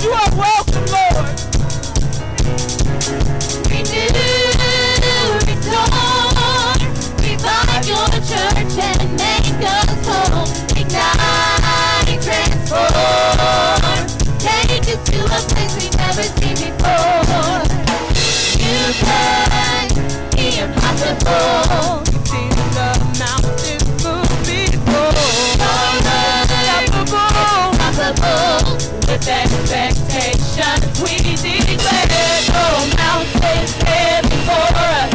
that you are welcome, Lord. Renew, restore, revive your church and make us whole. Ignite, transform, take us to a place we've never seen before. You can, the impossible. With expectations we declare, no mountains stand before us,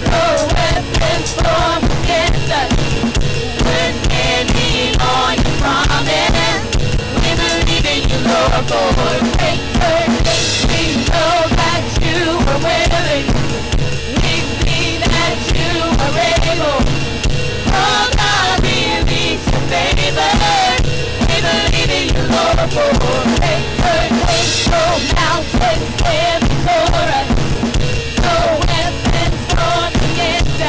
no weapons formed against us. We're standing on your promise. We believe in you, Lord, for victory. We know that you are willing. We see that you are able. Oh God, release your favor. Lord, for victory, no mountains stand before us, no weapons drawn against us.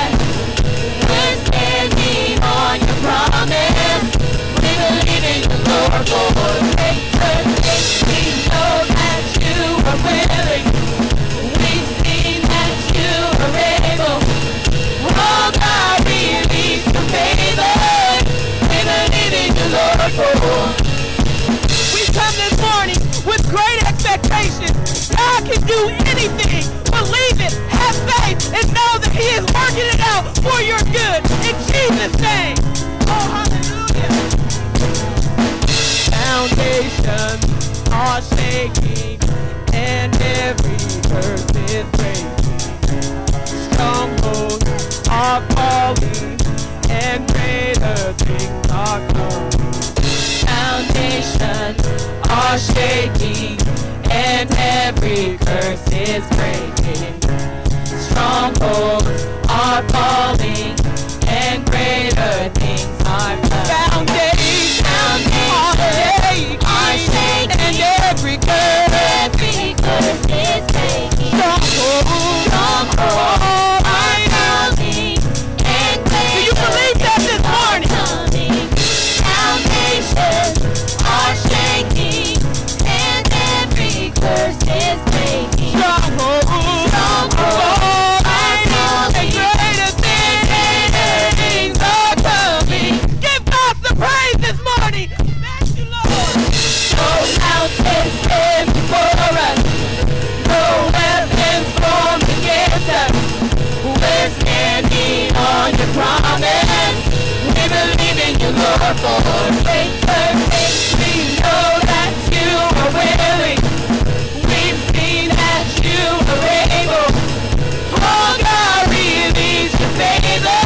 We're standing on your promise. We believe in you, Lord, for victory. We know that you are willing. We've seen that you are able. Oh God, release your favor. We believe in you, Lord, for this morning with great expectations. God can do anything. Believe it, have faith, and know that he is working it out for your good. In Jesus' name. Oh, hallelujah. Foundations are shaking and every earth is breaking. Strongholds are falling and greater things are coming. Foundations are shaking and every curse is breaking. Strongholds are falling and greater things are coming. Foundations are shaking and every curse is breaking. Strongholds are falling and greater things. Do you believe that this morning? Foundations are shaking and every curse is breaking. Strongholds are falling and greater things are coming. Give God the praise this morning. Thank you, Lord. No mountains stand before us, no weapons formed against us. We're standing on your promise. We believe in you, Lord, for victory. We know that you are willing. We've seen that you are able. Oh God, release your favor.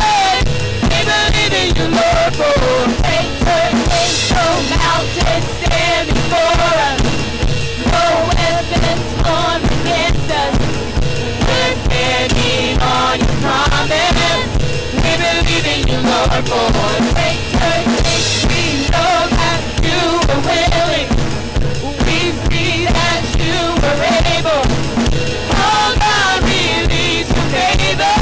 We believe in you, Lord, for victory. No mountains stand before us, no weapons formed against us. We're standing on your promise. We believe in you, Lord, for victory. We know that you are willing. We see that you are able. Oh God, release your favor.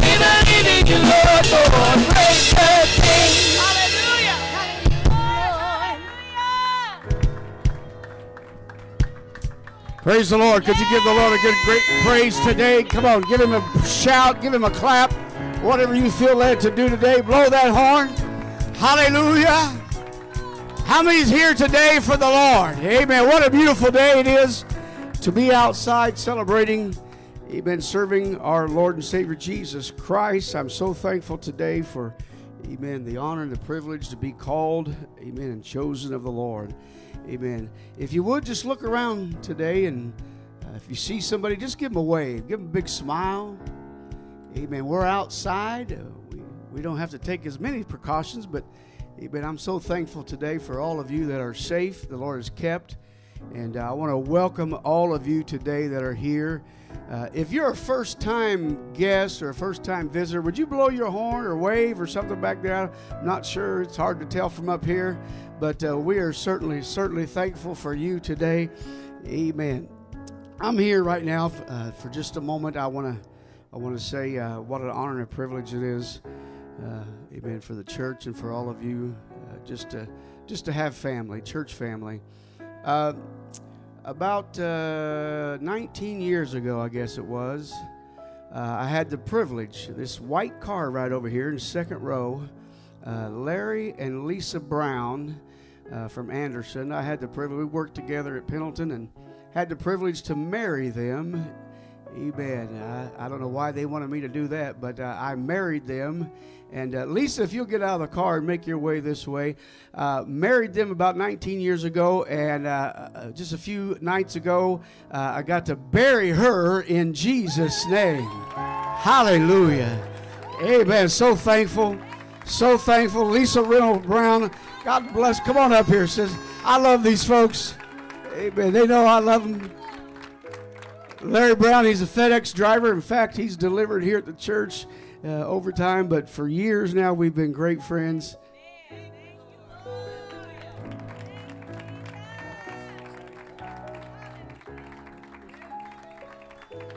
We believe in you, Lord, for victory. Hallelujah. Hallelujah. Praise the Lord. Could you give the Lord a good, great praise today? Come on, give him a shout, give him a clap. Whatever you feel led to do today, blow that horn. Hallelujah. How many's here today for the Lord? Amen. What a beautiful day it is to be outside celebrating, amen, serving our Lord and Savior Jesus Christ. I'm so thankful today for, amen, the honor and the privilege to be called, amen, and chosen of the Lord. Amen. If you would, just look around today, and if you see somebody, just give them a wave. Give them a big smile. Amen. We're outside. We don't have to take as many precautions, but amen, I'm so thankful today for all of you that are safe. The Lord has kept. And I want to welcome all of you today that are here. If you're a first-time guest or a first-time visitor, would you blow your horn or wave or something back there? I'm not sure. It's hard to tell from up here. But we are certainly thankful for you today. Amen. I'm here right now for just a moment. I want to say what an honor and a privilege it is, amen, for the church and for all of you, just to have family, church family, About 19 years ago, I guess it was, I had the privilege, this white car right over here in the second row, Larry and Lisa Brown from Anderson. I had the privilege, we worked together at Pendleton and had the privilege to marry them. Amen. I don't know why they wanted me to do that, but I married them. And Lisa, if you'll get out of the car and make your way this way, married them about 19 years ago, and just a few nights ago, I got to bury her in Jesus' name. Hallelujah. Amen. So thankful. So thankful. Lisa Reynolds Brown, God bless. Come on up here, sis. I love these folks. Amen. They know I love them. Larry Brown, he's a FedEx driver. In fact, he's delivered here at the church over time, but for years now we've been great friends.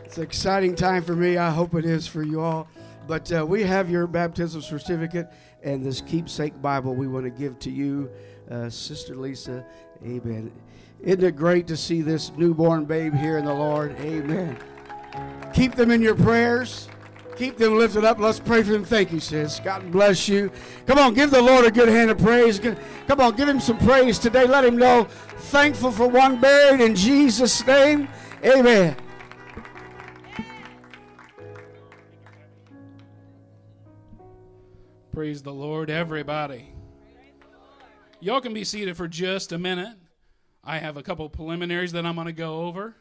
It's an exciting time for me. I hope it is for you all. But we have your baptism certificate and this keepsake Bible we want to give to you, Sister Lisa. Amen. Isn't it great to see this newborn babe here in the Lord? Amen. Keep them in your prayers. Keep them lifted up. Let's pray for them. Thank you, sis. God bless you. Come on, give the Lord a good hand of praise. Come on, give him some praise today. Let him know thankful for one buried in Jesus' name. Amen. Praise the Lord, everybody. Y'all can be seated for just a minute. I have a couple preliminaries that I'm going to go over.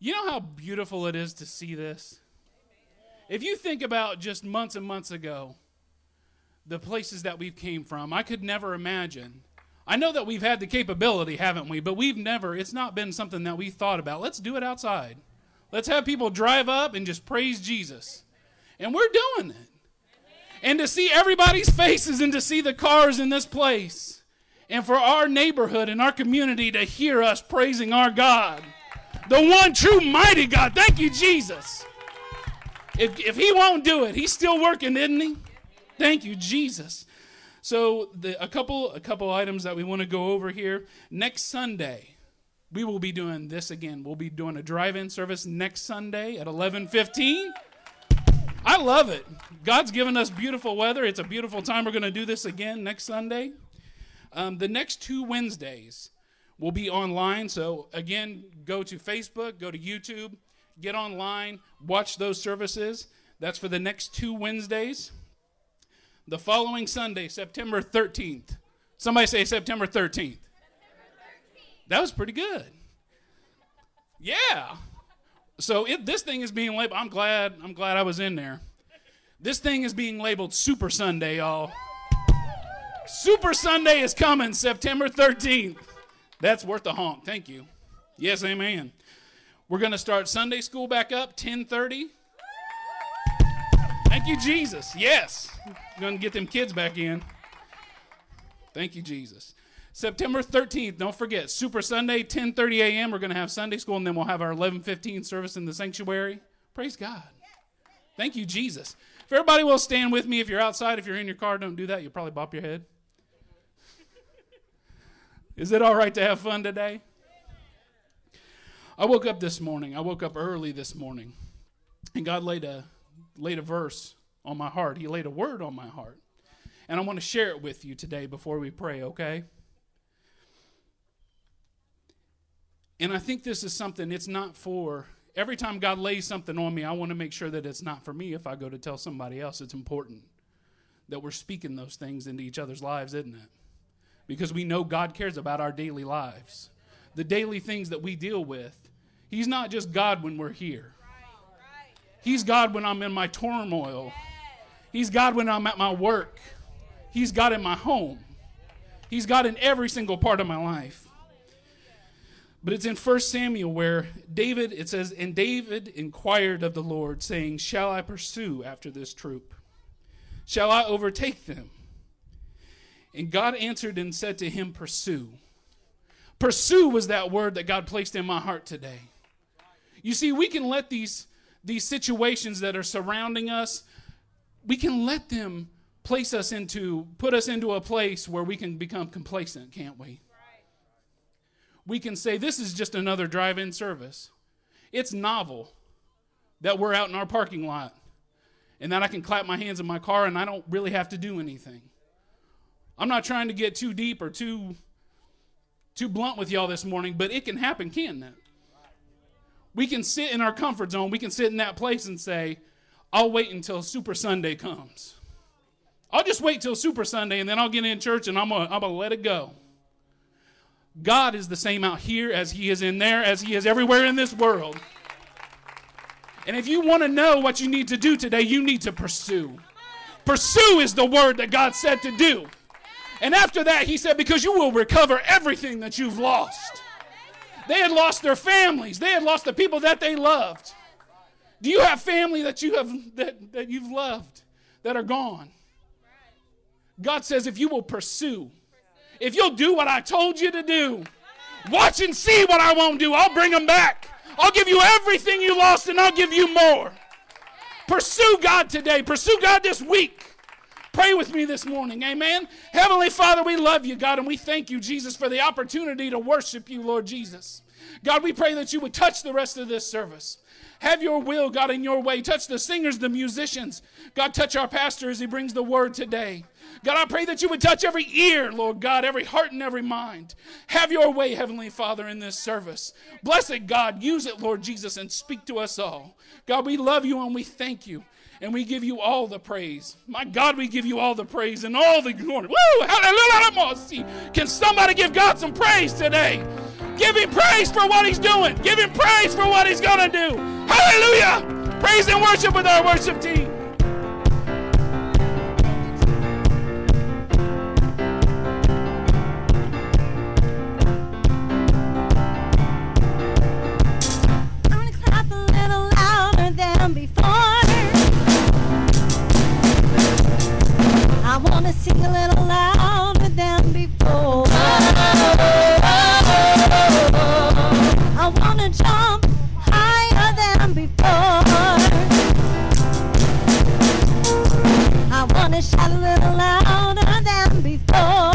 You know how beautiful it is to see this? If you think about just months and months ago, the places that we've came from, I could never imagine. I know that we've had the capability, haven't we? But we've never, it's not been something that we thought about. Let's do it outside. Let's have people drive up and just praise Jesus. And we're doing it. And to see everybody's faces and to see the cars in this place. And for our neighborhood and our community to hear us praising our God. The one true mighty God. Thank you, Jesus. If he won't do it, he's still working, isn't he? Thank you, Jesus. So a couple items that we want to go over here. Next Sunday, we will be doing this again. We'll be doing a drive-in service next Sunday at 11:15. I love it. God's given us beautiful weather. It's a beautiful time. We're going to do this again next Sunday. The next two Wednesdays will be online. So, again, go to Facebook, go to YouTube, get online, watch those services. That's for the next two Wednesdays. The following Sunday, September 13th. Somebody say September 13th. September 13th. That was pretty good. Yeah. So this thing is being labeled. I'm glad I was in there. This thing is being labeled Super Sunday, y'all. Super Sunday is coming, September 13th. That's worth a honk. Thank you. Yes, amen. We're going to start Sunday school back up, 10:30. Thank you, Jesus. Yes. Going to get them kids back in. Thank you, Jesus. September 13th, don't forget, Super Sunday, 10:30 a.m. We're going to have Sunday school, and then we'll have our 11:15 service in the sanctuary. Praise God. Thank you, Jesus. If everybody will stand with me, if you're outside, if you're in your car, don't do that. You'll probably bop your head. Is it all right to have fun today? I woke up this morning. I woke up early this morning. And God laid a verse on my heart. He laid a word on my heart. And I want to share it with you today before we pray, okay? And I think this is something, it's not for... Every time God lays something on me, I want to make sure that it's not for me. If I go to tell somebody else, it's important that we're speaking those things into each other's lives, isn't it? Because we know God cares about our daily lives, the daily things that we deal with. He's not just God when we're here. He's God when I'm in my turmoil. He's God when I'm at my work. He's God in my home. He's God in every single part of my life. But it's in 1 Samuel where David, it says, and David inquired of the Lord, saying, shall I pursue after this troop? Shall I overtake them? And God answered and said to him, pursue. Pursue was that word that God placed in my heart today. You see, we can let these situations that are surrounding us, we can let them put us into a place where we can become complacent, can't we? we can say this is just another drive-in service. It's novel that we're out in our parking lot and that I can clap my hands in my car and I don't really have to do anything. I'm not trying to get too deep or too blunt with y'all this morning, but it can happen, can't it? We can sit in our comfort zone. We can sit in that place and say, I'll wait until Super Sunday comes. I'll just wait till Super Sunday and then I'll get in church and I'm gonna let it go. God is the same out here as he is in there, as he is everywhere in this world. And if you want to know what you need to do today, you need to pursue. Pursue is the word that God said to do. And after that, he said, because you will recover everything that you've lost. They had lost their families. They had lost the people that they loved. Do you have family that you have that you've loved that are gone? God says, if you will pursue, if you'll do what I told you to do, watch and see what I won't do. I'll bring them back. I'll give you everything you lost, and I'll give you more. Pursue God today. Pursue God this week. Pray with me this morning, amen? Heavenly Father, we love you, God, and we thank you, Jesus, for the opportunity to worship you, Lord Jesus. God, we pray that you would touch the rest of this service. Have your will, God, in your way. Touch the singers, the musicians. God, touch our pastor as he brings the word today. God, I pray that you would touch every ear, Lord God, every heart and every mind. Have your way, Heavenly Father, in this service. Blessed God, use it, Lord Jesus, and speak to us all. God, we love you and we thank you. And we give you all the praise. My God, we give you all the praise and all the glory. Woo! Hallelujah! Can somebody give God some praise today? Give him praise for what he's doing. Give him praise for what he's going to do. Hallelujah! Praise and worship with our worship team. I'm going to clap a little louder than before. I wanna sing a little louder than before. I wanna jump higher than before. I wanna shout a little louder than before.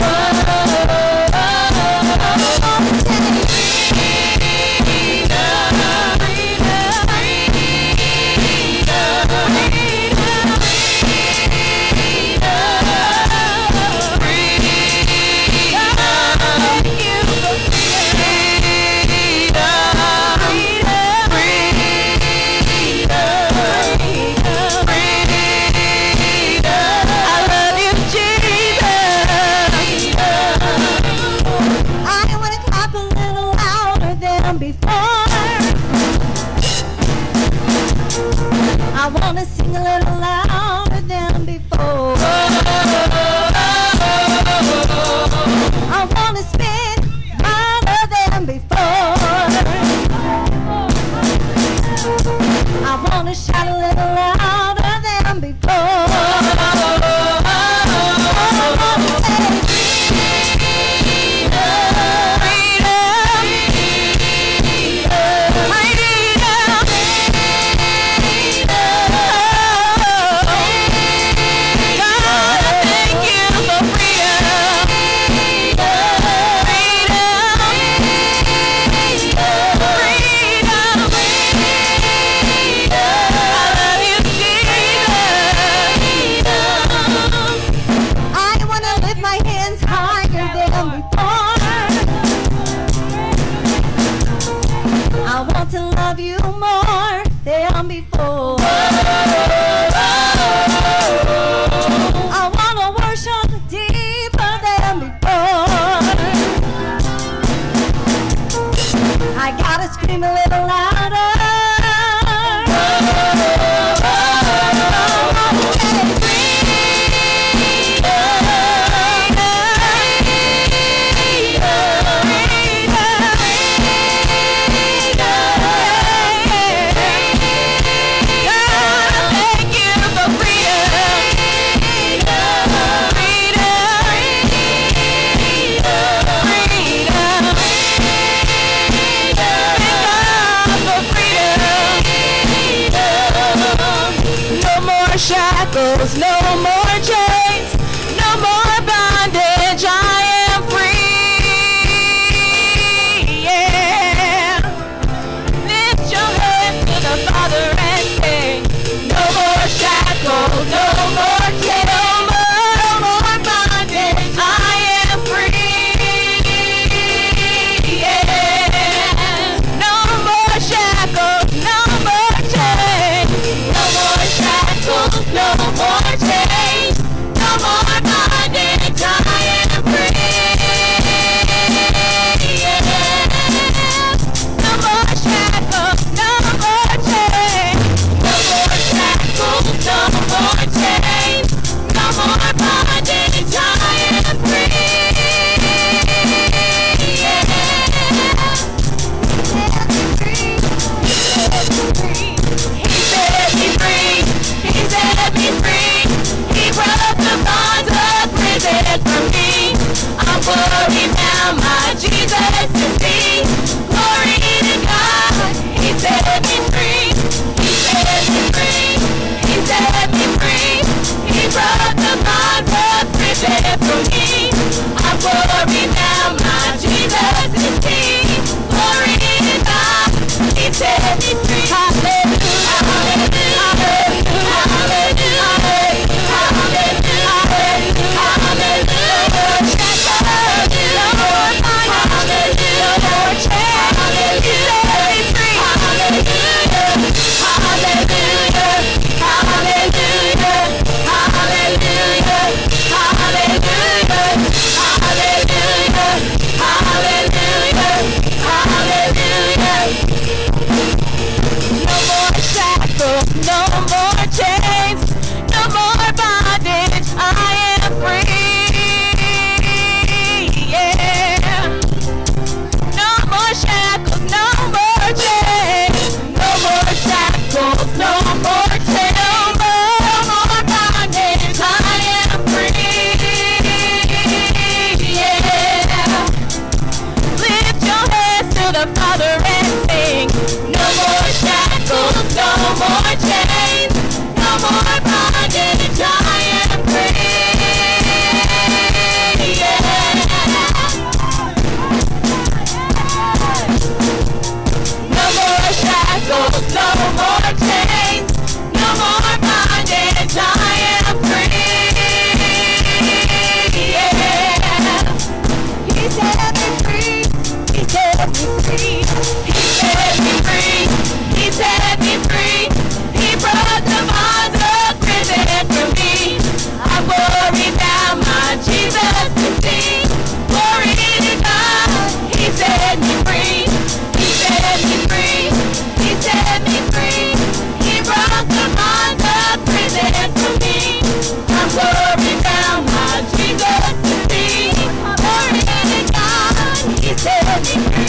the Father and sing. No more shackles, no more chains, no more bondage, I am free. Yeah. No more shackles, no more chains, no more bondage, I am free. Yeah. He said he set me free, he set me free, he brought the bonds of prison for me. I glory now, my Jesus to see, glory to God, he set me free, he set me free, he set me free, he brought the bonds of prison for me. I glory now, my Jesus to see, glory to God, he set me free.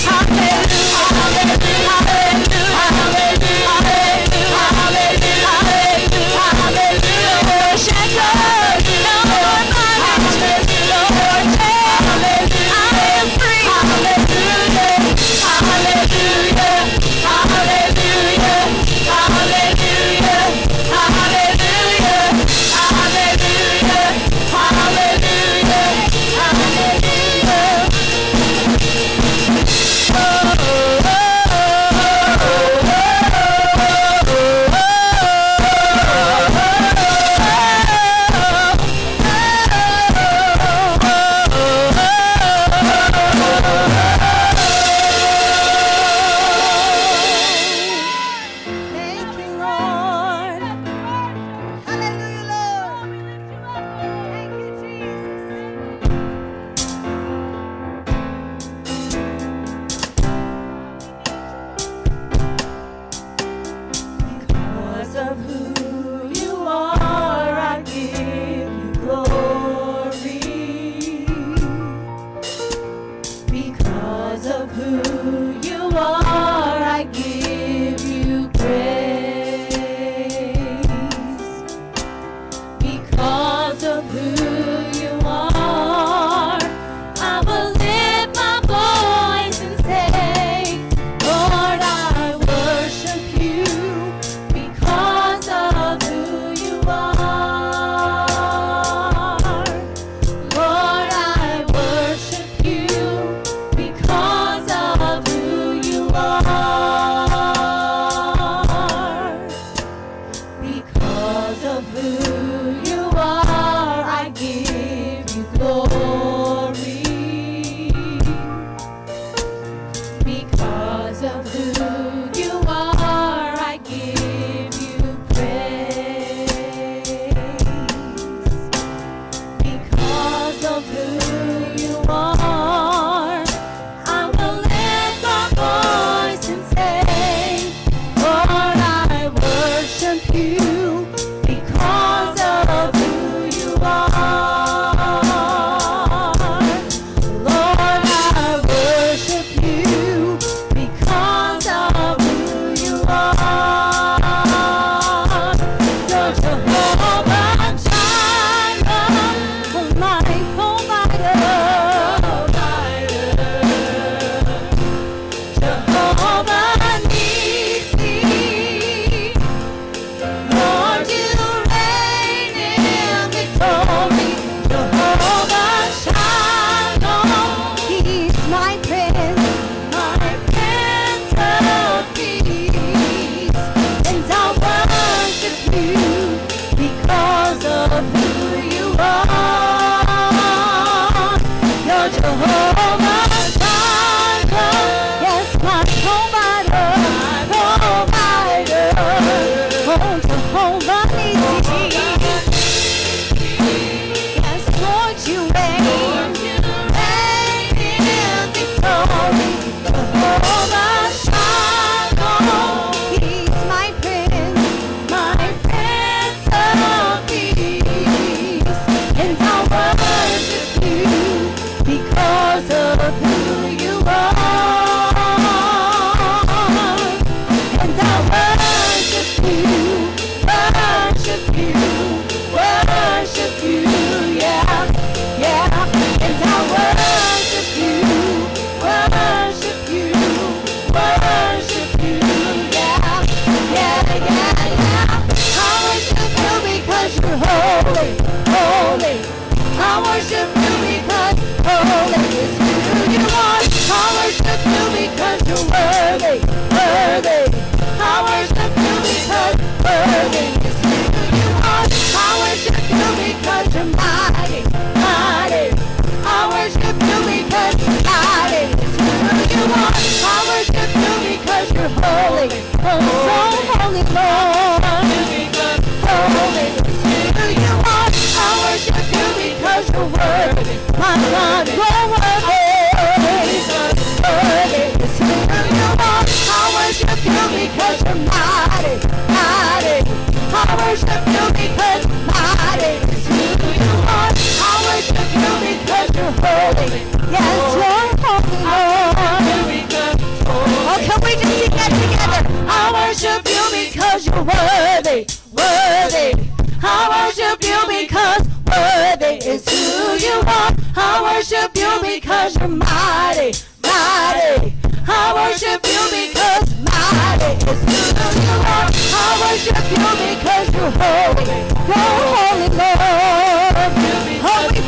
I worship you because you're mighty, mighty. I worship you because mighty is who you are. I worship you because you're holy, you're holy, Lord. Holy,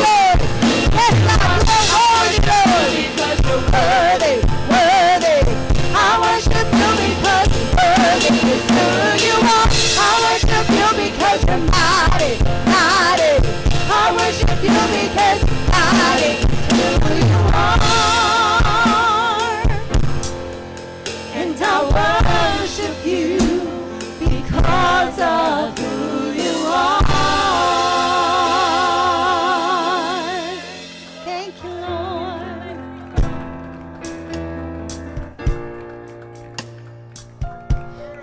Lord, it's not so holy, Lord, because you're worthy, worthy. I worship you because worthy is who you are. I worship you because you're mighty, mighty. I worship you because mighty is who you are. I worship you because of who you are. Thank you, Lord.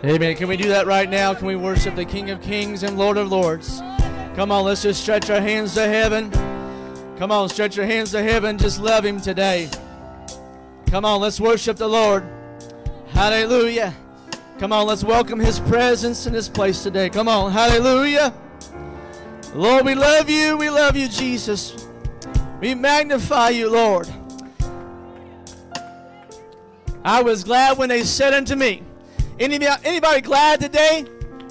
Amen. Can we do that right now? Can we worship the King of Kings and Lord of Lords? Come on, let's just stretch our hands to heaven. Come on, stretch your hands to heaven. Just love Him today. Come on, let's worship the Lord. Hallelujah. Come on, let's welcome His presence in this place today. Come on, hallelujah. Lord, we love you, Jesus. We magnify you, Lord. I was glad when they said unto me. Anybody glad today?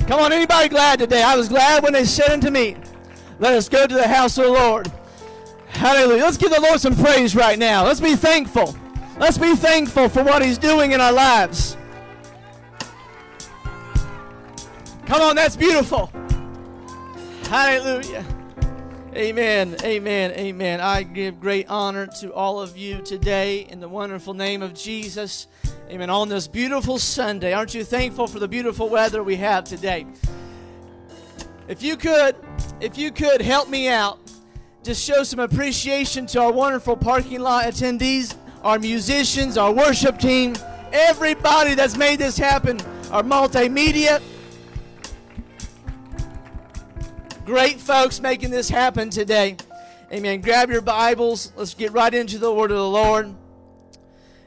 Come on, anybody glad today? I was glad when they said unto me, let us go to the house of the Lord. Hallelujah. Let's give the Lord some praise right now. Let's be thankful. Let's be thankful for what He's doing in our lives. Come on, that's beautiful. Hallelujah. Amen, amen, amen. I give great honor to all of you today in the wonderful name of Jesus. Amen. On this beautiful Sunday, aren't you thankful for the beautiful weather we have today? If you could help me out, just show some appreciation to our wonderful parking lot attendees, our musicians, our worship team, everybody that's made this happen, our multimedia. Great folks making this happen today. Amen. Grab your Bibles. Let's get right into the Word of the Lord.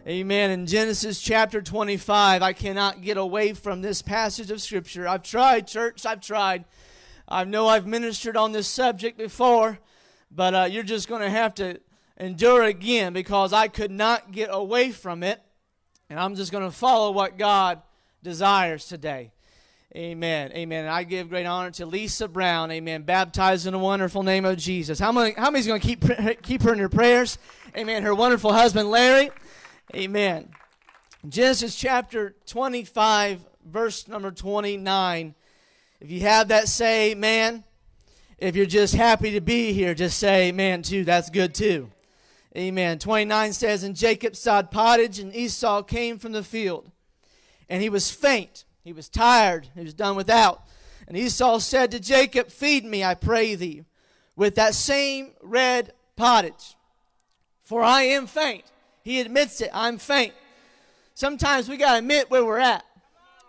Amen. In Genesis chapter 25, I cannot get away from this passage of Scripture. I've tried, church. I've tried. I know I've ministered on this subject before, but you're just going to have to endure again, because I could not get away from it, and I'm just going to follow what God desires today. Amen, amen. And I give great honor to Lisa Brown, amen, baptized in the wonderful name of Jesus. How many's going to keep her in your prayers? Amen, her wonderful husband, Larry. Amen. Genesis chapter 25, verse number 29. If you have that, say amen. If you're just happy to be here, just say amen too. That's good too. Amen. 29 says, and Jacob sod pottage, and Esau came from the field. And he was faint. He was tired. He was done without. And Esau said to Jacob, feed me, I pray thee, with that same red pottage. For I am faint. He admits it. I'm faint. Sometimes we got to admit where we're at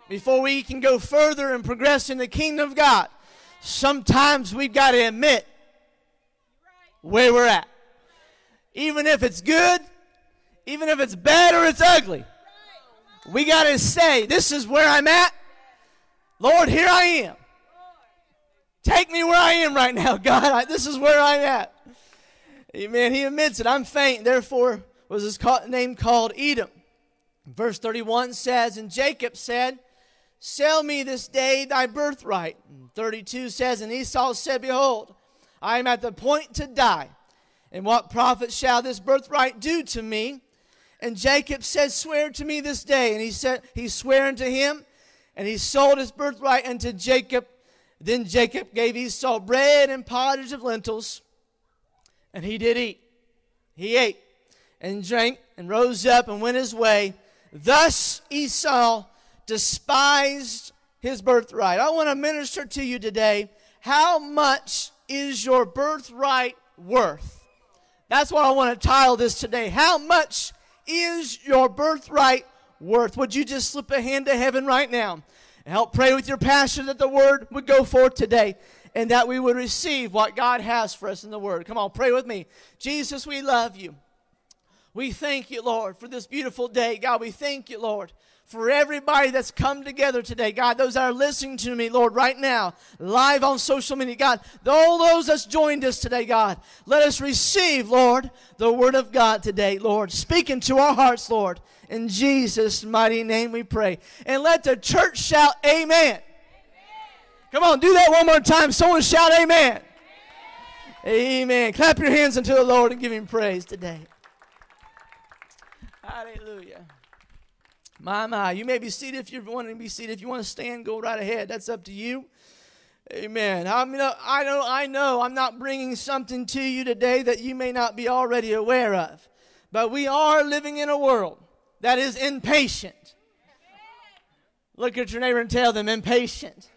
before we can go further and progress in the kingdom of God. Sometimes we've got to admit where we're at. Even if it's good, even if it's bad or it's ugly, we got to say, this is where I'm at. Lord, here I am. Take me where I am right now, God. This is where I'm at. Amen. He admits it. I'm faint. Therefore was his name called Edom. Verse 31 says, and Jacob said, sell me this day thy birthright. And 32 says, and Esau said, behold, I am at the point to die. And what profit shall this birthright do to me? And Jacob said, swear to me this day. And he said, he sware unto him, and he sold his birthright unto Jacob. Then Jacob gave Esau bread and pottage of lentils, and he did eat. He ate and drank and rose up and went his way. Thus Esau despised his birthright. I want to minister to you today. How much is your birthright worth? That's what I want to title this today. How much is your birthright worth? Would you just slip a hand to heaven right now and help pray with your passion that the word would go forth today and that we would receive what God has for us in the word. Come on, pray with me. Jesus, we love you. We thank you, Lord, for this beautiful day. God, we thank you, Lord, for everybody that's come together today. God, those that are listening to me, Lord, right now, live on social media. God, all those that's joined us today, God, let us receive, Lord, the word of God today, Lord. Speak into our hearts, Lord. In Jesus' mighty name we pray. And let the church shout, amen. Amen. Come on, do that one more time. Someone shout, amen. Amen. Amen. Clap your hands unto the Lord and give him praise today. Hallelujah. My. You may be seated if you're wanting to be seated. If you want to stand, go right ahead. That's up to you. Amen. I know I'm not bringing something to you today that you may not be already aware of. But we are living in a world that is impatient. Look at your neighbor and tell them, impatient.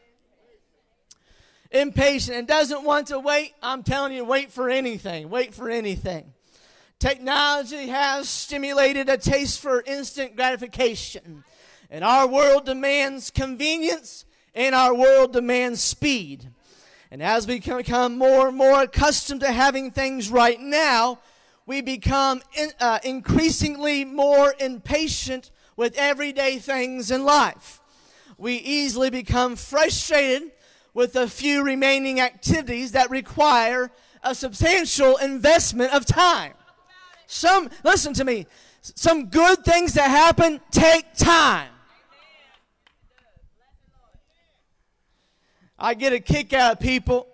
Impatient and doesn't want to wait. I'm telling you, wait for anything. Wait for anything. Technology has stimulated a taste for instant gratification. And our world demands convenience, and our world demands speed. And as we become more and more accustomed to having things right now, we become increasingly more impatient with everyday things in life. We easily become frustrated with the few remaining activities that require a substantial investment of time. Listen to me, some good things that happen take time. I get a kick out of people.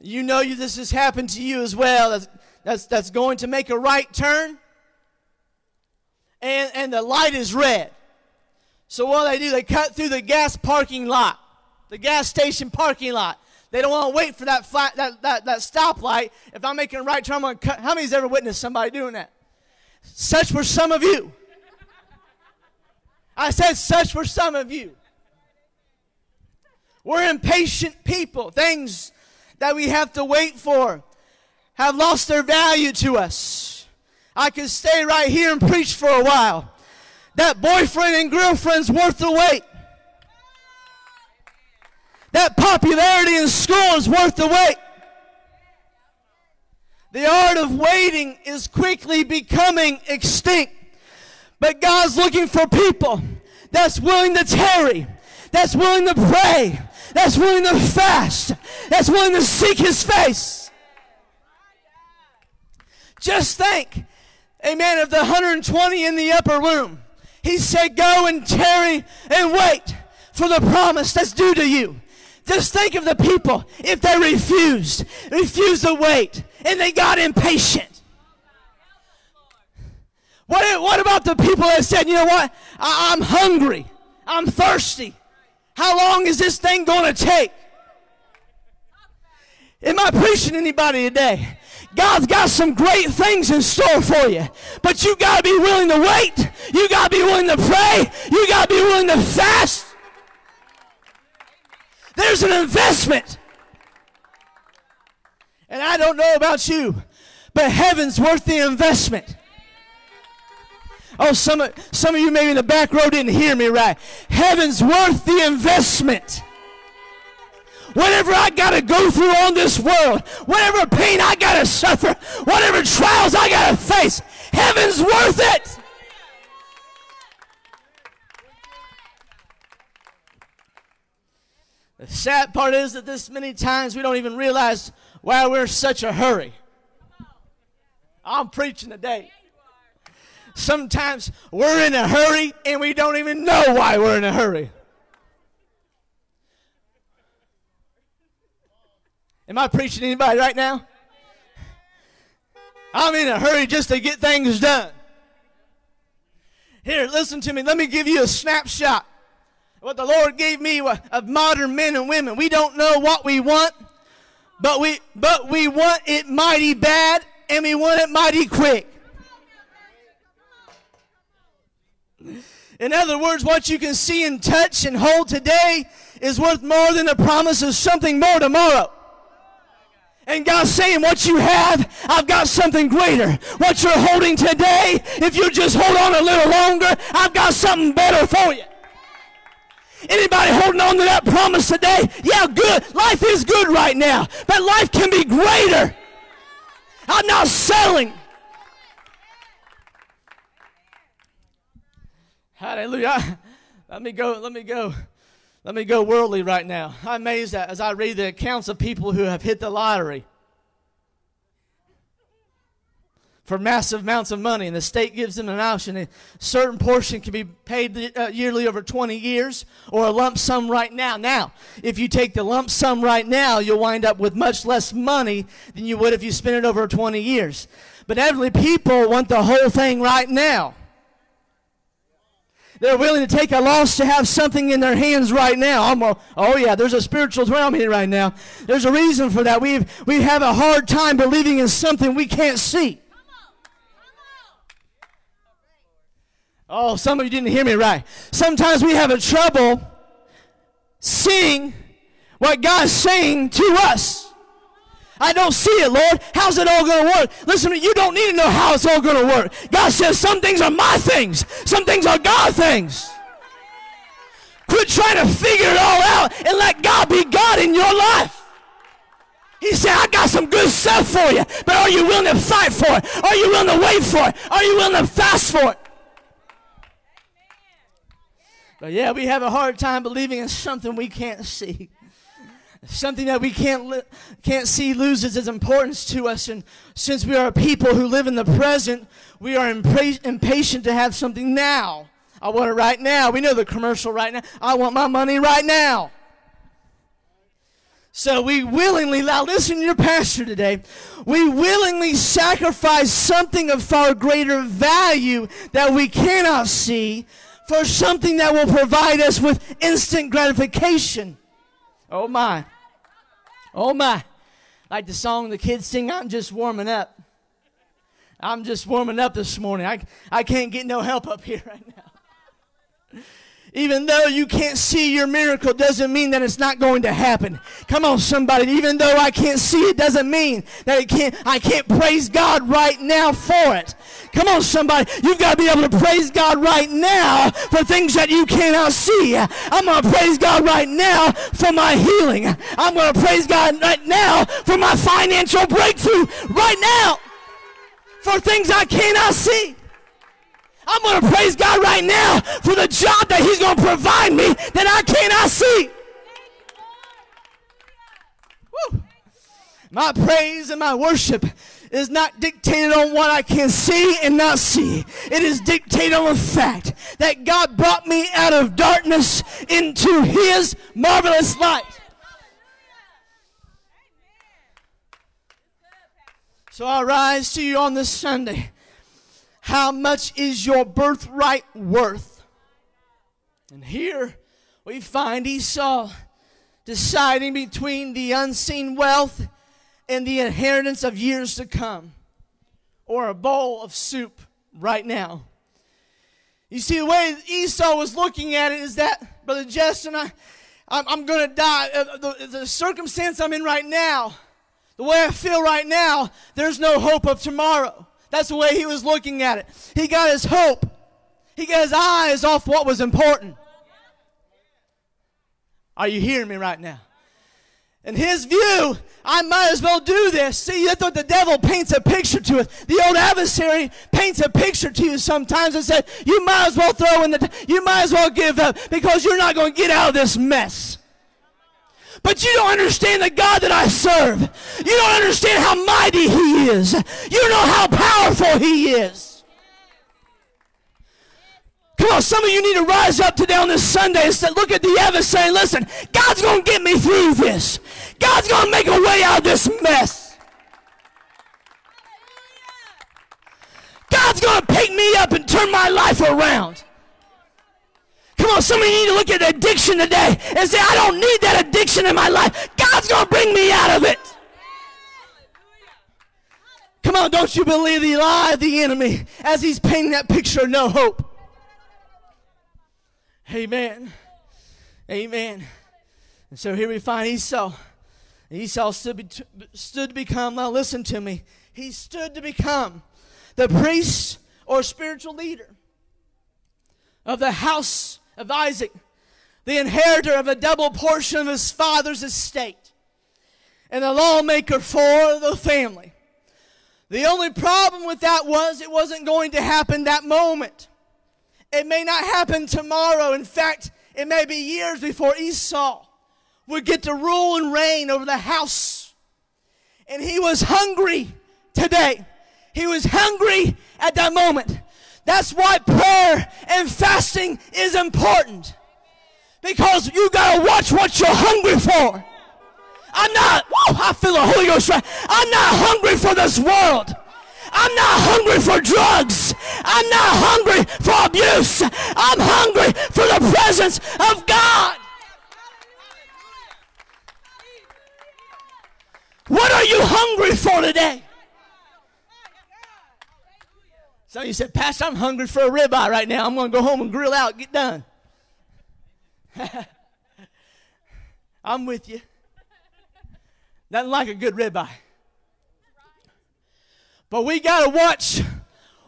You know this has happened to you as well. That's going to make a right turn. And the light is red. So what do? They cut through the gas parking lot, the gas station parking lot. They don't want to wait for that stoplight. If I'm making a right turn, I'm going to cut. How many's ever witnessed somebody doing that? Such were some of you. I said such were some of you. We're impatient people. Things that we have to wait for have lost their value to us. I could stay right here and preach for a while. That boyfriend and girlfriend's worth the wait. That popularity in school is worth the wait. The art of waiting is quickly becoming extinct. But God's looking for people that's willing to tarry, that's willing to pray, that's willing to fast, that's willing to seek his face. Just think, amen, of the 120 in the upper room. He said, go and tarry and wait for the promise that's due to you. Just think of the people, if they refused to wait, and they got impatient. What about the people that said, you know what, I'm hungry, I'm thirsty. How long is this thing going to take? Am I preaching to anybody today? God's got some great things in store for you. But you got to be willing to wait. You got to be willing to pray. You got to be willing to fast. There's an investment. And I don't know about you, but heaven's worth the investment. Oh, some of you maybe in the back row didn't hear me right. Heaven's worth the investment. Whatever I got to go through on this world, whatever pain I got to suffer, whatever trials I got to face, heaven's worth it. The sad part is that this many times we don't even realize why we're in such a hurry. I'm preaching today. Sometimes we're in a hurry and we don't even know why we're in a hurry. Am I preaching to anybody right now? I'm in a hurry just to get things done. Here, listen to me. Let me give you a snapshot. What the Lord gave me of modern men and women. We don't know what we want, but we want it mighty bad, and we want it mighty quick. In other words, what you can see and touch and hold today is worth more than the promise of something more tomorrow. And God's saying, what you have, I've got something greater. What you're holding today, if you just hold on a little longer, I've got something better for you. Anybody holding on to that promise today? Yeah, good. Life is good right now. But life can be greater. I'm not selling. Hallelujah. Let me go worldly right now. I'm amazed at, as I read the accounts of people who have hit the lottery for massive amounts of money, and the state gives them an option. A certain portion can be paid yearly over 20 years or a lump sum right now. Now, if you take the lump sum right now, you'll wind up with much less money than you would if you spent it over 20 years. But elderly people want the whole thing right now. They're willing to take a loss to have something in their hands right now. There's a spiritual realm here right now. There's a reason for that. We have a hard time believing in something we can't see. Oh, some of you didn't hear me right. Sometimes we have a trouble seeing what God's saying to us. I don't see it, Lord. How's it all going to work? Listen, you don't need to know how it's all going to work. God says some things are my things. Some things are God things. Quit trying to figure it all out and let God be God in your life. He said, I got some good stuff for you, but are you willing to fight for it? Are you willing to wait for it? Are you willing to fast for it? But yeah, we have a hard time believing in something we can't see. Something that we can't see loses its importance to us. And since we are a people who live in the present, we are impatient to have something now. I want it right now. We know the commercial right now. I want my money right now. So we willingly, now listen to your pastor today, we willingly sacrifice something of far greater value that we cannot see for something that will provide us with instant gratification. Oh my. Oh my. Like the song the kids sing, I'm just warming up. I'm just warming up this morning. I can't get no help up here right now. Even though you can't see your miracle doesn't mean that it's not going to happen. Come on, somebody. Even though I can't see it doesn't mean that I can't praise God right now for it. Come on, somebody. You've got to be able to praise God right now for things that you cannot see. I'm going to praise God right now for my healing. I'm going to praise God right now for my financial breakthrough. Right now, for things I cannot see. I'm going to praise God right now for the job that he's going to provide me that I cannot see. Woo. My praise and my worship is not dictated on what I can see and not see. It is dictated on the fact that God brought me out of darkness into his marvelous light. So I rise to you on this Sunday. How much is your birthright worth? And here we find Esau deciding between the unseen wealth and the inheritance of years to come, or a bowl of soup right now. You see, the way Esau was looking at it is that, Brother Justin, I'm going to die. The circumstance I'm in right now, the way I feel right now, there's no hope of tomorrow. That's the way he was looking at it. He got his hope. He got his eyes off what was important. Are you hearing me right now? In his view, I might as well do this. See, that's what the devil paints a picture to us. The old adversary paints a picture to you sometimes and says, you might as well you might as well give up because you're not going to get out of this mess. But you don't understand the God that I serve. You don't understand how mighty he is. You don't know how powerful he is. Come on, some of you need to rise up today on this Sunday and say, look at the adversary and listen, God's going to get me through this. God's going to make a way out of this mess. God's going to pick me up and turn my life around. Come on, some of you need to look at addiction today and say, I don't need that addiction in my life. God's going to bring me out of it. Come on, don't you believe the lie of the enemy as he's painting that picture of no hope. Amen. Amen. And so here we find Esau. Esau stood to become, now listen to me, he stood to become the priest or spiritual leader of the house of Isaac, the inheritor of a double portion of his father's estate, and a lawmaker for the family. The only problem with that was it wasn't going to happen that moment. It may not happen tomorrow. In fact, it may be years before Esau would get to rule and reign over the house. And he was hungry today. He was hungry at that moment. That's why prayer and fasting is important. Because you gotta watch what you're hungry for. I feel the Holy Ghost right. I'm not hungry for this world. I'm not hungry for drugs. I'm not hungry for abuse. I'm hungry for the presence of God. What are you hungry for today? So you said, Pastor, I'm hungry for a ribeye right now. I'm going to go home and grill out, get done. I'm with you. Nothing like a good ribeye. But we got to watch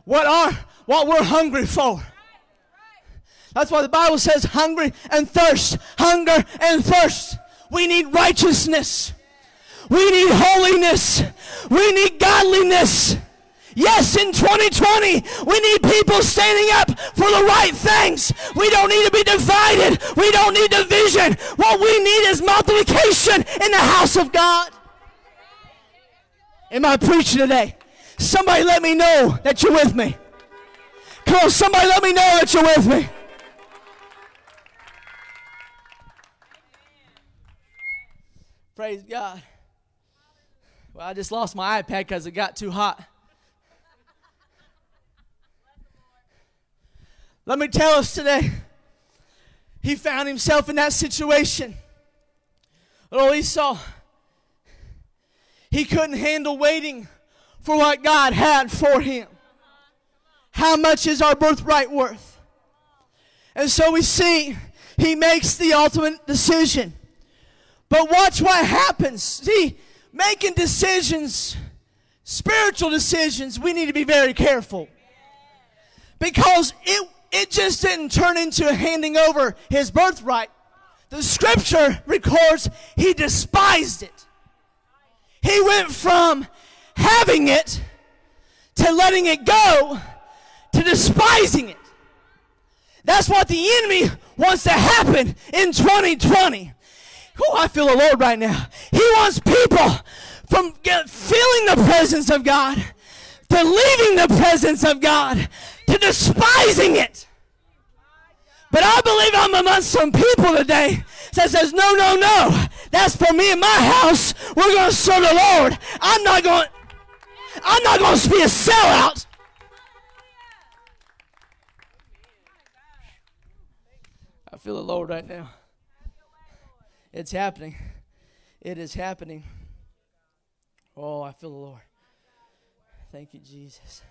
what we're hungry for. That's why the Bible says hungry and thirst. Hunger and thirst. We need righteousness. We need holiness. We need godliness. Yes, in 2020, we need people standing up for the right things. We don't need to be divided. We don't need division. What we need is multiplication in the house of God. Am I preaching today? Somebody let me know that you're with me. Come on, somebody let me know that you're with me. Praise God. Well, I just lost my iPad because it got too hot. Let me tell us today, he found himself in that situation. Little Esau, he couldn't handle waiting for what God had for him. How much is our birthright worth? And so we see he makes the ultimate decision. But watch what happens. See, making decisions, spiritual decisions, we need to be very careful. Because it just didn't turn into handing over his birthright. The scripture records he despised it. He went from having it to letting it go to despising it. That's what the enemy wants to happen in 2020. Oh, I feel the Lord right now. He wants people from feeling the presence of God to leaving the presence of God to despising it. But I believe I'm amongst some people today that says, no. That's for me and my house. We're going to serve the Lord. I'm not going to be a sellout. I feel the Lord right now. It's happening. It is happening. Oh, I feel the Lord. Thank you, Jesus.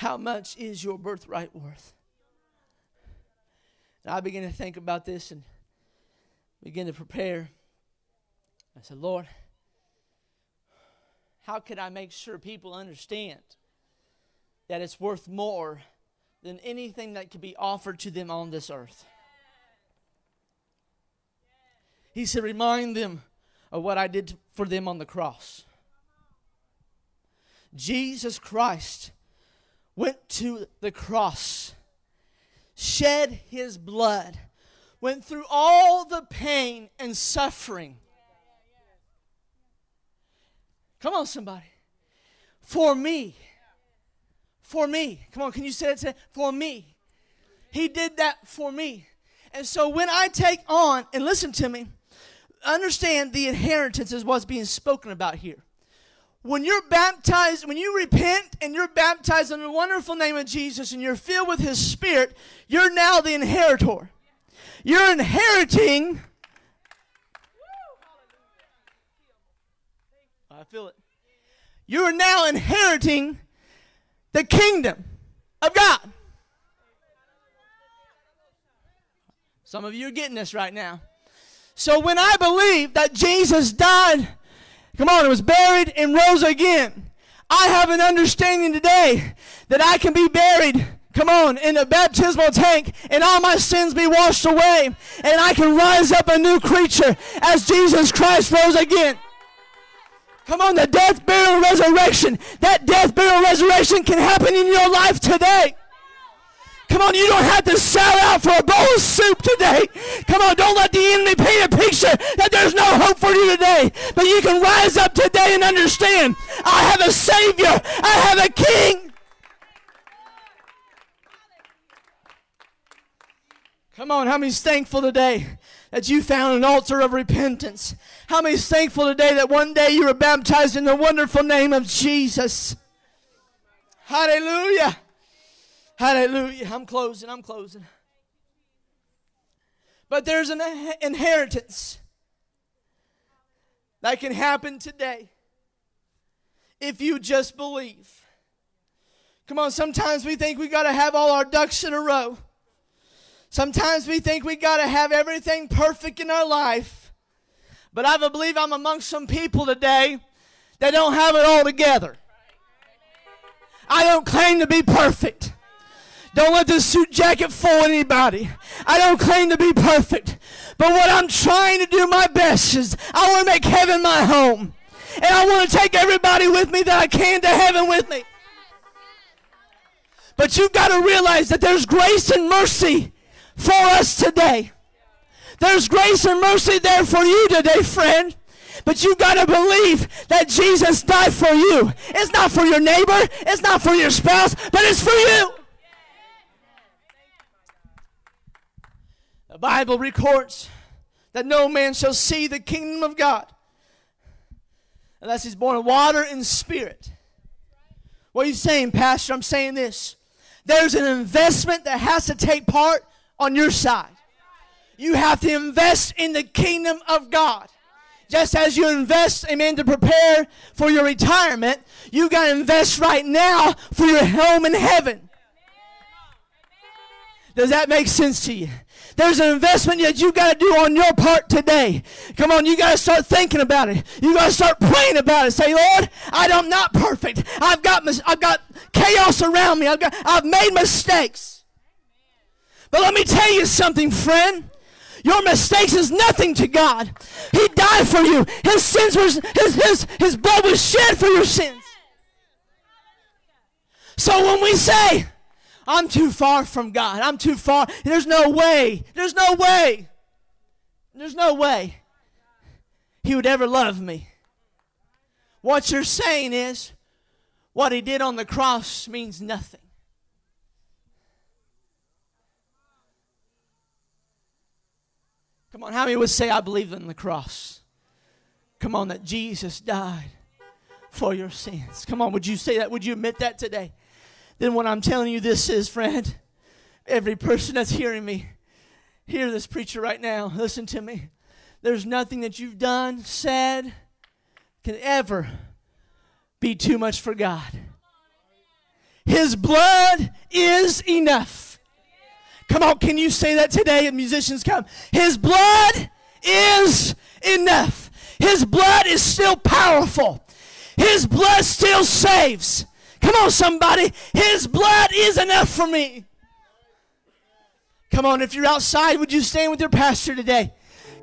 How much is your birthright worth? And I began to think about this and begin to prepare. I said, Lord, how could I make sure people understand that it's worth more than anything that could be offered to them on this earth? He said, remind them of what I did for them on the cross. Jesus Christ went to the cross, shed his blood, went through all the pain and suffering. Come on, somebody. For me. For me. Come on, can you say it today? For me. He did that for me. And so when I take on, and listen to me, understand the inheritance is what's being spoken about here. When you're baptized, when you repent and you're baptized in the wonderful name of Jesus and you're filled with His Spirit, you're now the inheritor. You're inheriting. I feel it. You are now inheriting the kingdom of God. Some of you are getting this right now. So when I believe that Jesus died, come on, it was buried and rose again, I have an understanding today that I can be buried, come on, in a baptismal tank and all my sins be washed away and I can rise up a new creature as Jesus Christ rose again. Come on, the death, burial, and resurrection. That death, burial, and resurrection can happen in your life today. Come on, you don't have to sell out for a bowl of soup today. Come on, don't let the enemy paint a picture that there's no hope for you today. But you can rise up today and understand, I have a Savior. I have a King. Come on, how many's thankful today that you found an altar of repentance? How many's thankful today that one day you were baptized in the wonderful name of Jesus? Hallelujah. Hallelujah. I'm closing. But there's an inheritance that can happen today if you just believe. Come on, sometimes we think we got to have all our ducks in a row. Sometimes we think we got to have everything perfect in our life. But I believe I'm amongst some people today that don't have it all together. I don't claim to be perfect. Don't let this suit jacket fool anybody. I don't claim to be perfect. But what I'm trying to do my best is I want to make heaven my home. And I want to take everybody with me that I can to heaven with me. But you've got to realize that there's grace and mercy for us today. There's grace and mercy there for you today, friend. But you've got to believe that Jesus died for you. It's not for your neighbor. It's not for your spouse. But it's for you. The Bible records that no man shall see the kingdom of God unless he's born of water and spirit. What are you saying, Pastor? I'm saying this. There's an investment that has to take part on your side. You have to invest in the kingdom of God. Just as you invest, amen, to prepare for your retirement, you got to invest right now for your home in heaven. Does that make sense to you? There's an investment that you got to do on your part today. Come on, you got to start thinking about it. You got to start praying about it. Say, Lord, I'm not perfect. I've got chaos around me. I've made mistakes. But let me tell you something, friend. Your mistakes is nothing to God. He died for you. His blood was shed for your sins. So when we say, I'm too far from God. I'm too far. There's no way He would ever love me. What you're saying is, what He did on the cross means nothing. Come on, how many would say, I believe in the cross? Come on, that Jesus died for your sins. Come on, would you say that? Would you admit that today? Then what I'm telling you this is, friend, every person that's hearing me, hear this preacher right now. Listen to me. There's nothing that you've done, said, can ever be too much for God. His blood is enough. Come on, can you say that today? And musicians come. His blood is enough. His blood is still powerful. His blood still saves. Come on, somebody. His blood is enough for me. Come on, if you're outside, would you stand with your pastor today?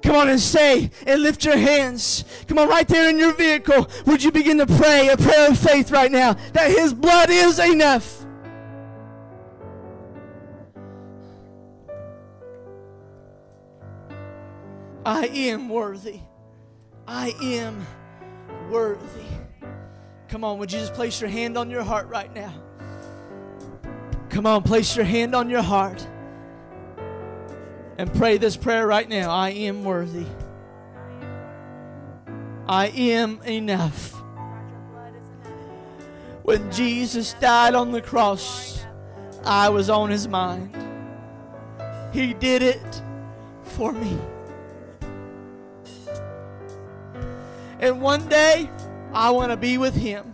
Come on and say and lift your hands. Come on, right there in your vehicle, would you begin to pray a prayer of faith right now that His blood is enough? I am worthy. I am worthy. Come on, would you just place your hand on your heart right now? Come on, place your hand on your heart and pray this prayer right now. I am worthy. I am enough. When Jesus died on the cross, I was on His mind. He did it for me. And one day, I want to be with Him.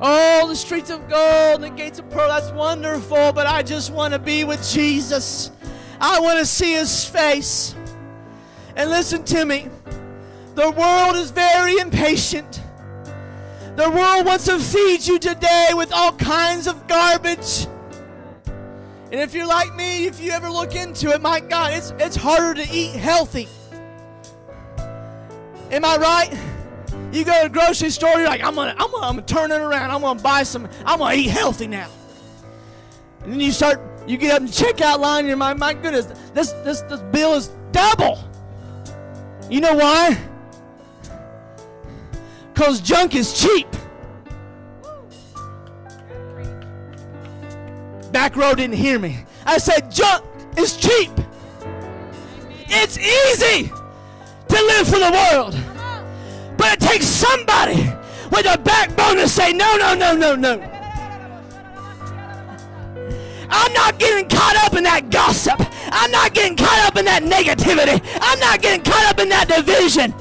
Oh, the streets of gold, the gates of pearl, that's wonderful, but I just want to be with Jesus. I want to see His face. And listen to me. The world is very impatient. The world wants to feed you today with all kinds of garbage. And if you're like me, if you ever look into it, my God, it's harder to eat healthy. Am I right? You go to the grocery store, you're like, I'm gonna turn it around. I'm gonna buy some. I'm gonna eat healthy now. And then you get up in the checkout line, and you're like, my goodness, this bill is double. You know why? Because junk is cheap. Back row didn't hear me. I said junk is cheap. It's easy to live for the world. But it takes somebody with a backbone to say, no, no, no, no, no. I'm not getting caught up in that gossip. I'm not getting caught up in that negativity. I'm not getting caught up in that division.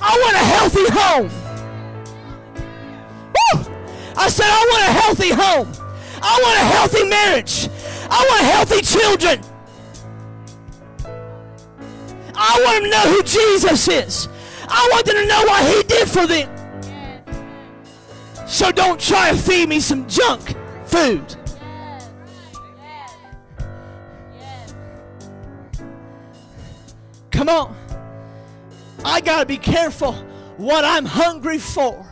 I want a healthy home. Woo! I said, I want a healthy home. I want a healthy marriage. I want healthy children. I want them to know who Jesus is. I want them to know what he did for them. So don't try to feed me some junk food. Come on. I got to be careful what I'm hungry for.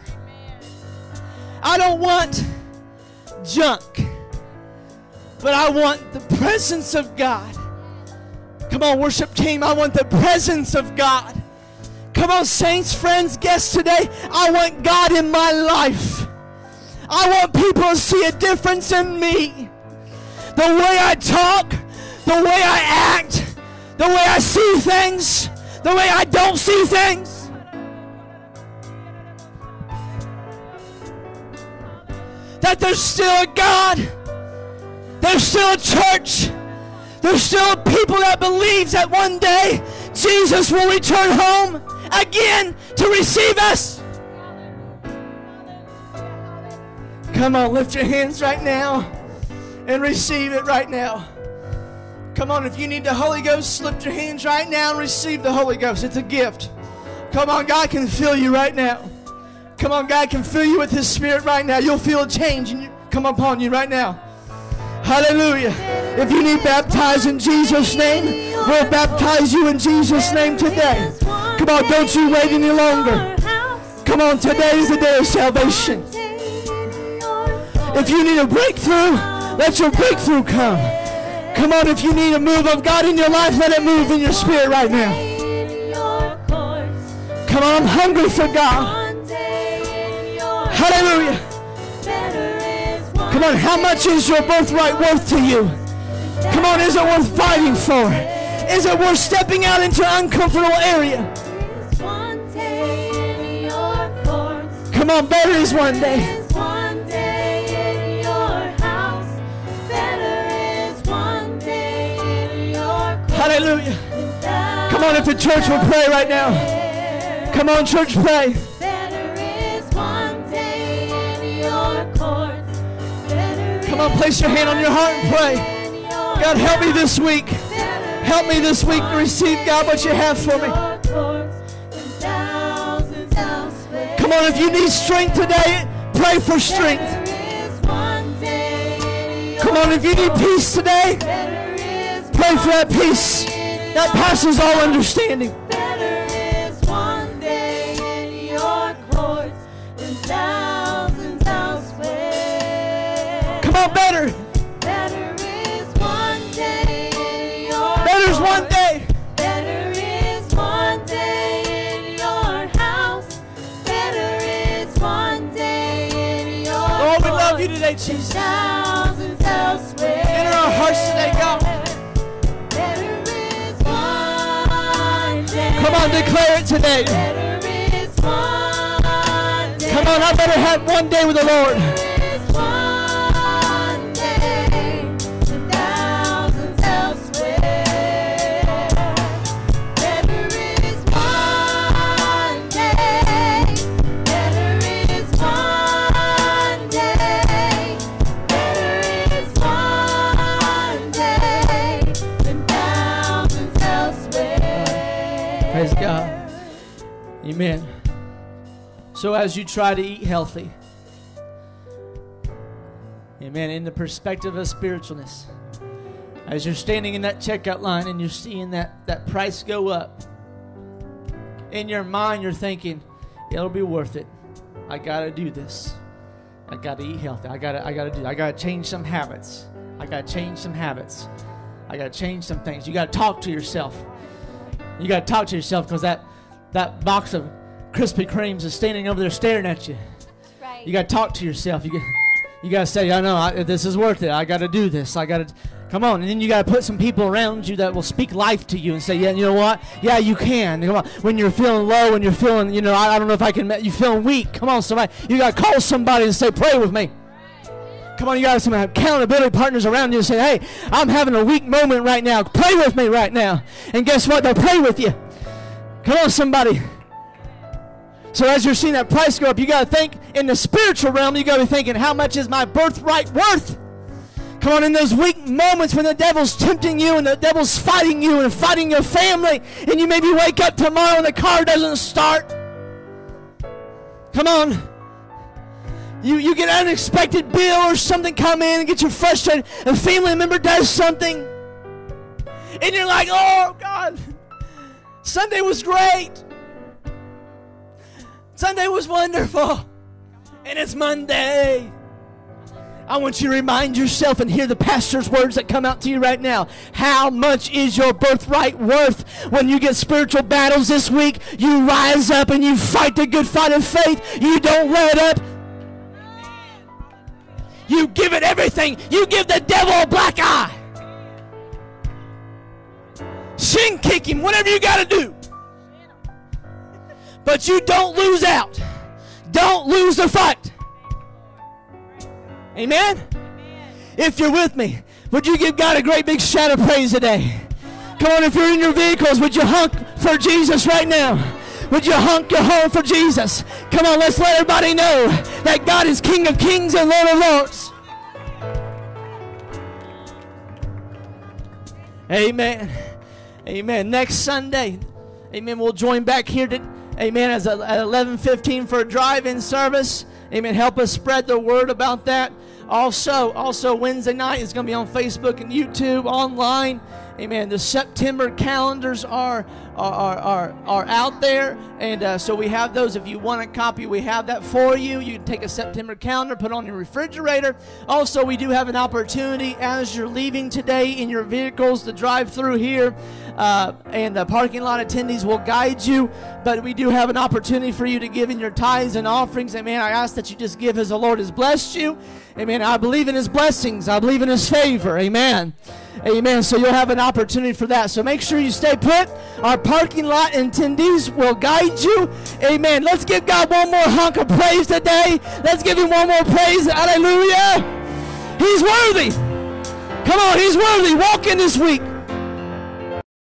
I don't want junk, but I want the presence of God. Come on, worship team, I want the presence of God. Come on, saints, friends, guests today, I want God in my life. I want people to see a difference in me. The way I talk, the way I act, the way I see things, the way I don't see things. That there's still a God. There's still a church. There's still a people that believes that one day Jesus will return home again to receive us. Come on, lift your hands right now and receive it right now. Come on, if you need the Holy Ghost, lift your hands right now and receive the Holy Ghost. It's a gift. Come on, God can fill you right now. Come on, God can fill you with his Spirit right now. You'll feel a change come upon you right now. Hallelujah. If you need baptized in Jesus' name, we'll baptize you in Jesus' name today. Come on, don't you wait any longer. Come on, today is the day of salvation. If you need a breakthrough, let your breakthrough come. Come on, if you need a move of God in your life, let it move in your spirit right now. Come on, I'm hungry for God. Hallelujah. Come on, how much is your birthright worth to you? Come on, is it worth fighting for? Is it worth stepping out into an uncomfortable area? Come on, better is one day. Hallelujah. Come on, if the church will pray right now. Come on, church, pray. Come on, place your hand on your heart and pray. God, help me this week. Help me this week to receive, God, what you have for me. Come on, if you need strength today, pray for strength. Come on, if you need peace today, pray for that peace that passes all understanding. Better is one day in your courts than thousands elsewhere. Come on, better. Better is one day in your Better is one day. Better is one day in your house. Better is one day in your Lord, we love you today, Jesus. Thousands elsewhere. Enter our hearts today, God. Come on, declare it today. Come on, I better have one day with the Lord. Amen. So as you try to eat healthy, amen, in the perspective of spiritualness, as you're standing in that checkout line and you're seeing that price go up, in your mind you're thinking, it'll be worth it. I gotta do this. I gotta eat healthy. I gotta change some habits. I gotta change some things. You gotta talk to yourself. You gotta talk to yourself because that box of Krispy Kremes is standing over there staring at you. Right. You gotta talk to yourself. You gotta say, I know this is worth it. I gotta do this. I gotta come on. And then you gotta put some people around you that will speak life to you and say, yeah, you know what? Yeah, you can. Come on. When you're feeling low, when you're feeling, I don't know if I can. You feeling weak? Come on, somebody. You gotta call somebody and say, pray with me. Come on, you guys, some accountability partners around you and say, hey, I'm having a weak moment right now. Pray with me right now. And guess what? They'll pray with you. Come on, somebody. So as you're seeing that price go up, you got to think in the spiritual realm, you got to be thinking, how much is my birthright worth? Come on, in those weak moments when the devil's tempting you and the devil's fighting you and fighting your family, and you maybe wake up tomorrow and the car doesn't start. Come on. You get an unexpected bill or something come in and get you frustrated. A family member does something. And you're like, oh, God. Sunday was great. Sunday was wonderful. And it's Monday. I want you to remind yourself and hear the pastor's words that come out to you right now. How much is your birthright worth? When you get spiritual battles this week, you rise up and you fight the good fight of faith. You don't let up. You give it everything. You give the devil a black eye. Shin kick him, whatever you got to do. But you don't lose out. Don't lose the fight. Amen? If you're with me, would you give God a great big shout of praise today? Come on, if you're in your vehicles, would you honk for Jesus right now? Would you honk your horn for Jesus? Come on, let's let everybody know that God is King of Kings and Lord of Lords. Amen. Amen. Next Sunday, amen, we'll join back here, at 11:15 for a drive-in service. Amen. Help us spread the word about that. Also Wednesday night is going to be on Facebook and YouTube, online. Amen. The September calendars are out there, and so we have those. If you want a copy, we have that for you. You can take a September calendar, put it on your refrigerator. Also, we do have an opportunity as you're leaving today in your vehicles to drive through here, and the parking lot attendees will guide you. But we do have an opportunity for you to give in your tithes and offerings. Amen. I ask that you just give as the Lord has blessed you. Amen. I believe in His blessings. I believe in His favor. Amen. Amen. So you'll have an opportunity for that. So make sure you stay put. Our parking lot attendees will guide you. Amen. Let's give God one more honk of praise today. Let's give Him one more praise. Hallelujah. He's worthy. Come on, He's worthy. Walk in this week.